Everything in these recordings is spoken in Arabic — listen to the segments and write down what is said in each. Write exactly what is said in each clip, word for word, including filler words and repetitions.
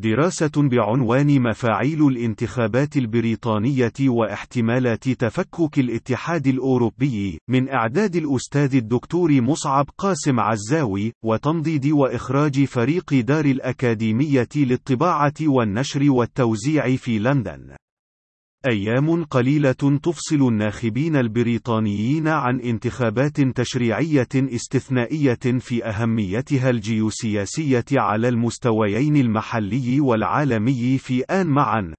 دراسة بعنوان مفاعيل الانتخابات البريطانية واحتمالات تفكك الاتحاد الأوروبي، من إعداد الأستاذ الدكتور مصعب قاسم عزاوي، وتنضيد وإخراج فريق دار الأكاديمية للطباعة والنشر والتوزيع في لندن. أيام قليلة تفصل الناخبين البريطانيين عن انتخابات تشريعية استثنائية في أهميتها الجيوسياسية على المستويين المحلي والعالمي في آن معا،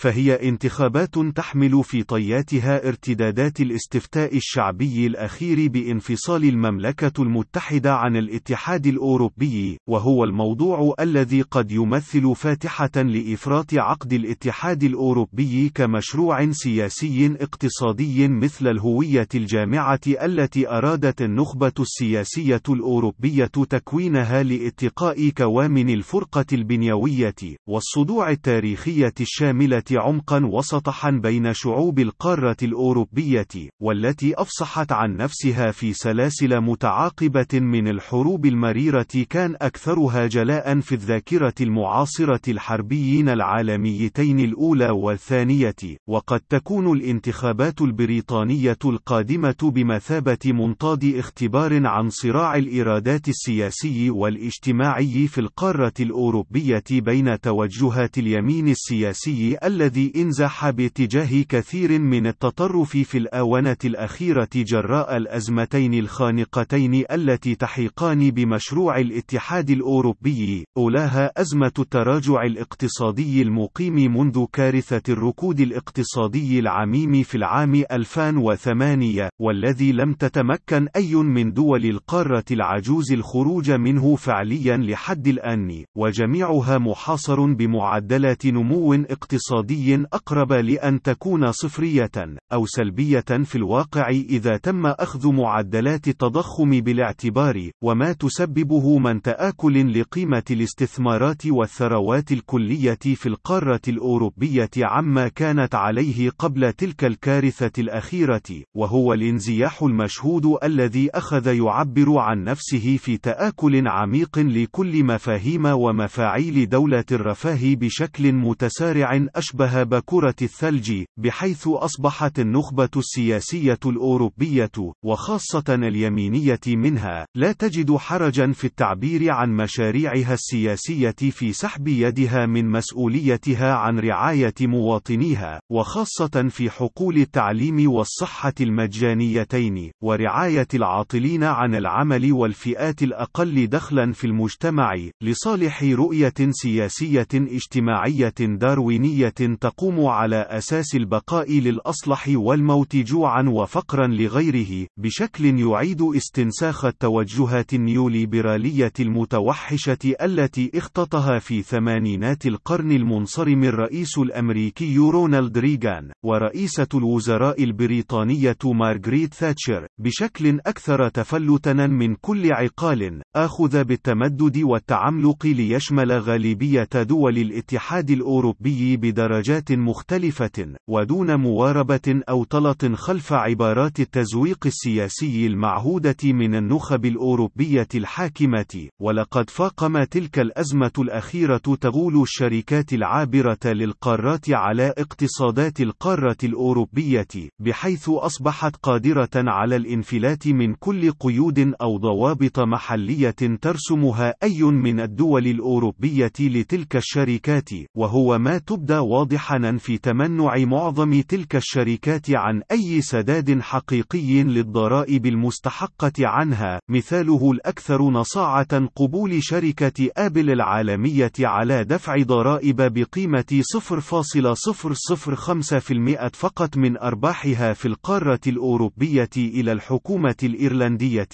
فهي انتخابات تحمل في طياتها ارتدادات الاستفتاء الشعبي الأخير بانفصال المملكة المتحدة عن الاتحاد الأوروبي، وهو الموضوع الذي قد يمثل فاتحة لإفراط عقد الاتحاد الأوروبي كمشروع سياسي اقتصادي مثل الهوية الجامعة التي أرادت النخبة السياسية الأوروبية تكوينها لاتقاء كوامن الفرقة البنيوية، والصدوع التاريخية الشاملة عمقا وسطحا بين شعوب القارة الأوروبية، والتي أفصحت عن نفسها في سلاسل متعاقبة من الحروب المريرة كان أكثرها جلاء في الذاكرة المعاصرة الحربيين العالميتين الأولى والثانية. وقد تكون الانتخابات البريطانية القادمة بمثابة منطاد اختبار عن صراع الإرادات السياسي والاجتماعي في القارة الأوروبية بين توجهات اليمين السياسي الذي انزاح باتجاه كثير من التطرف في الآونة الأخيرة جراء الأزمتين الخانقتين التي تحيقان بمشروع الاتحاد الأوروبي، أولاها أزمة التراجع الاقتصادي المقيم منذ كارثة الركود الاقتصادي العميم في العام ألفين وثمانية، والذي لم تتمكن أي من دول القارة العجوز الخروج منه فعليا لحد الآن، وجميعها محاصر بمعدلات نمو اقتصادي أقرب لأن تكون صفرية أو سلبية في الواقع إذا تم أخذ معدلات التضخم بالاعتبار، وما تسببه من تآكل لقيمة الاستثمارات والثروات الكلية في القارة الأوروبية عما كانت عليه قبل تلك الكارثة الأخيرة، وهو الانزياح المشهود الذي أخذ يعبر عن نفسه في تآكل عميق لكل مفاهيم ومفاعيل دولة الرفاه بشكل متسارع أشبه بكرة الثلج، بحيث أصبحت النخبة السياسية الأوروبية، وخاصة اليمينية منها، لا تجد حرجا في التعبير عن مشاريعها السياسية في سحب يدها من مسؤوليتها عن رعاية مواطنيها، وخاصة في حقول التعليم والصحة المجانيتين، ورعاية العاطلين عن العمل والفئات الأقل دخلا في المجتمع، لصالح رؤية سياسية اجتماعية داروينية تقوم على أساس البقاء للأصلح والموت جوعا وفقرا لغيره، بشكل يعيد استنساخ التوجهات النيوليبرالية المتوحشة التي اختطها في ثمانينات القرن المنصرم الرئيس الأمريكي رونالد ريغان، ورئيسة الوزراء البريطانية مارغريت ثاتشر، بشكل أكثر تفلتنا من كل عقال، آخذ بالتمدد والتعملق ليشمل غالبية دول الاتحاد الأوروبي بدرجات مختلفة، ودون مواربة أو طلط خلف عبارات التزويق السياسي المعهودة من النخب الأوروبية الحاكمة. ولقد فاقم تلك الأزمة الأخيرة تغول الشركات العابرة للقارات على اقتصادات القارة الأوروبية، بحيث أصبحت قادرة على الانفلات من كل قيود أو ضوابط محلية ترسمها أي من الدول الأوروبية لتلك الشركات، وهو ما تبدأ واضحا في تمنع معظم تلك الشركات عن أي سداد حقيقي للضرائب المستحقة عنها، مثاله الأكثر نصاعة قبول شركة آبل العالمية على دفع ضرائب بقيمة صفر فاصلة صفر صفر خمسة بالمئة فقط من أرباحها في القارة الأوروبية إلى الحكومة الإيرلندية.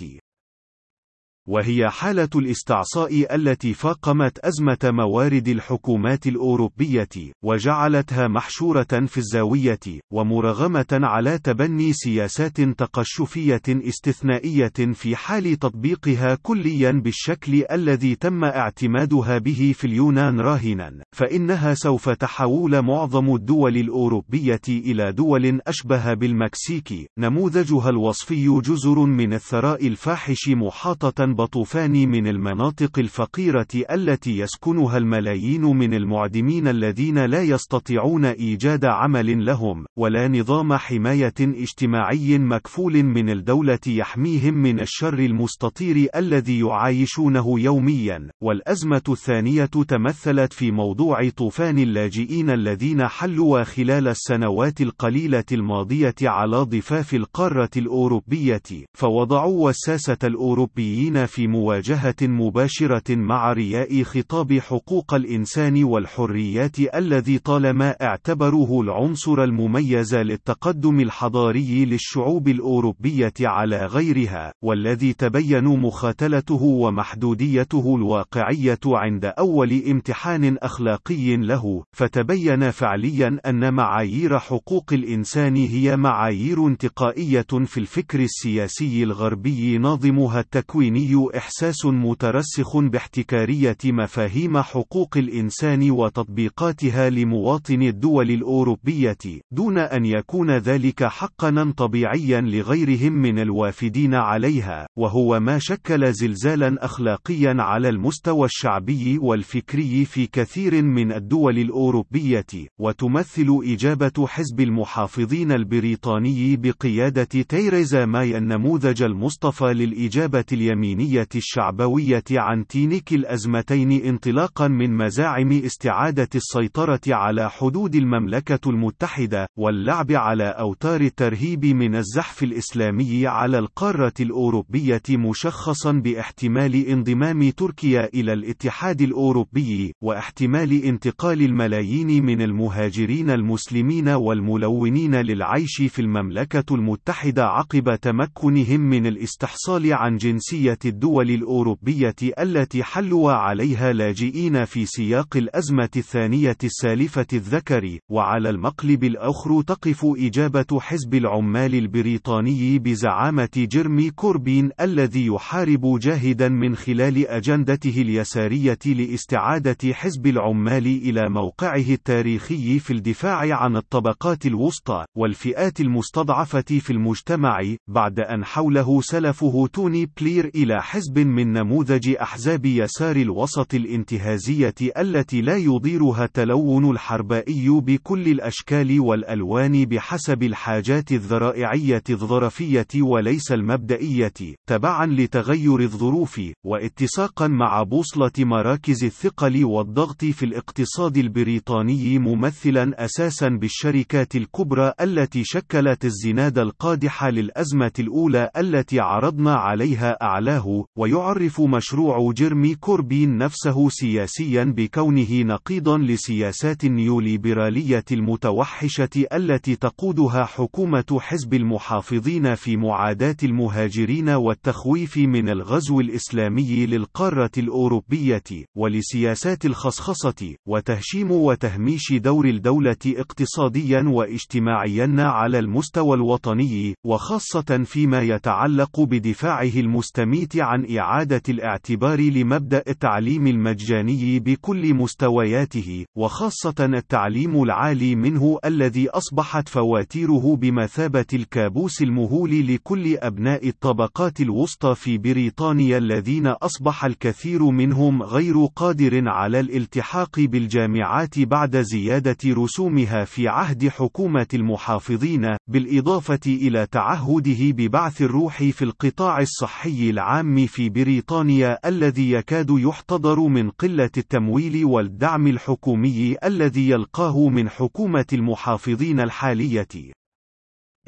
وهي حالة الاستعصاء التي فاقمت أزمة موارد الحكومات الأوروبية، وجعلتها محشورة في الزاوية، ومرغمة على تبني سياسات تقشفية استثنائية في حال تطبيقها كليا بالشكل الذي تم اعتمادها به في اليونان راهنا، فإنها سوف تحول معظم الدول الأوروبية إلى دول أشبه بالمكسيك، نموذجها الوصفي جزر من الثراء الفاحش محاطة ينبطفان من المناطق الفقيرة التي يسكنها الملايين من المعدمين الذين لا يستطيعون إيجاد عمل لهم، ولا نظام حماية اجتماعي مكفول من الدولة يحميهم من الشر المستطير الذي يعايشونه يوميا. والأزمة الثانية تمثلت في موضوع طوفان اللاجئين الذين حلوا خلال السنوات القليلة الماضية على ضفاف القارة الأوروبية، فوضعوا وساسة الأوروبيين في مواجهة مباشرة مع رياء خطاب حقوق الإنسان والحريات الذي طالما اعتبروه العنصر المميز للتقدم الحضاري للشعوب الأوروبية على غيرها، والذي تبين مخاتلته ومحدوديته الواقعية عند أول امتحان أخلاقي له. فتبين فعليا أن معايير حقوق الإنسان هي معايير انتقائية في الفكر السياسي الغربي ناظمها التكويني إحساس مترسخ باحتكارية مفاهيم حقوق الإنسان وتطبيقاتها لمواطني الدول الأوروبية، دون أن يكون ذلك حقا طبيعيا لغيرهم من الوافدين عليها، وهو ما شكل زلزالا أخلاقيا على المستوى الشعبي والفكري في كثير من الدول الأوروبية. وتمثل إجابة حزب المحافظين البريطاني بقيادة تيريزا ماي النموذج المصطفى للإجابة اليمينية الشعبوية عن تينيك الأزمتين، انطلاقا من مزاعم استعادة السيطرة على حدود المملكة المتحدة واللعب على أوتار الترهيب من الزحف الإسلامي على القارة الأوروبية، مشخصا باحتمال انضمام تركيا إلى الاتحاد الأوروبي واحتمال انتقال الملايين من المهاجرين المسلمين والملونين للعيش في المملكة المتحدة عقب تمكنهم من الاستحصال عن جنسية الدول الأوروبية التي حلوا عليها لاجئين في سياق الأزمة الثانية السالفة الذكر. وعلى المقلب الآخر تقف إجابة حزب العمال البريطاني بزعامة جيرمي كوربين الذي يحارب جاهدا من خلال أجندته اليسارية لاستعادة حزب العمال إلى موقعه التاريخي في الدفاع عن الطبقات الوسطى والفئات المستضعفة في المجتمع، بعد أن حوله سلفه توني بلير إلى حزب من نموذج أحزاب يسار الوسط الانتهازية التي لا يضيرها التلون الحربائي بكل الأشكال والألوان بحسب الحاجات الذرائعية الظرفية وليس المبدئية، تبعا لتغير الظروف واتساقا مع بوصلة مراكز الثقل والضغط في الاقتصاد البريطاني، ممثلا أساسا بالشركات الكبرى التي شكلت الزناد القادح للأزمة الأولى التي عرضنا عليها أعلاه. ويعرف مشروع جيرمي كوربين نفسه سياسيا بكونه نقيضا لسياسات النيوليبرالية المتوحشة التي تقودها حكومة حزب المحافظين في معاداة المهاجرين والتخويف من الغزو الإسلامي للقارة الأوروبية، ولسياسات الخصخصة وتهشيم وتهميش دور الدولة اقتصاديا واجتماعيا على المستوى الوطني، وخاصة فيما يتعلق بدفاعه المستميت عن إعادة الاعتبار لمبدأ التعليم المجاني بكل مستوياته، وخاصة التعليم العالي منه الذي أصبحت فواتيره بمثابة الكابوس المهول لكل أبناء الطبقات الوسطى في بريطانيا الذين أصبح الكثير منهم غير قادر على الالتحاق بالجامعات بعد زيادة رسومها في عهد حكومة المحافظين، بالإضافة إلى تعهده ببعث الروح في القطاع الصحي العام في بريطانيا الذي يكاد يحتضر من قلة التمويل والدعم الحكومي الذي يلقاه من حكومة المحافظين الحالية.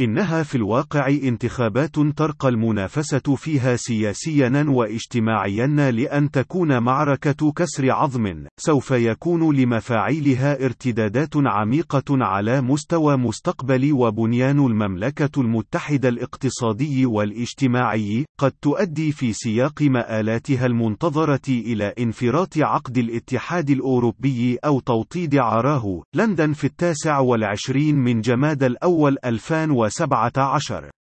إنها في الواقع انتخابات ترقى المنافسة فيها سياسيا واجتماعيا لأن تكون معركة كسر عظم، سوف يكون لمفاعيلها ارتدادات عميقة على مستوى مستقبل وبنيان المملكة المتحدة الاقتصادي والاجتماعي، قد تؤدي في سياق مآلاتها المنتظرة إلى انفراط عقد الاتحاد الأوروبي أو توطيد عراه. لندن في التاسع والعشرين من جمادى الأول ألفين وسبعة عشر.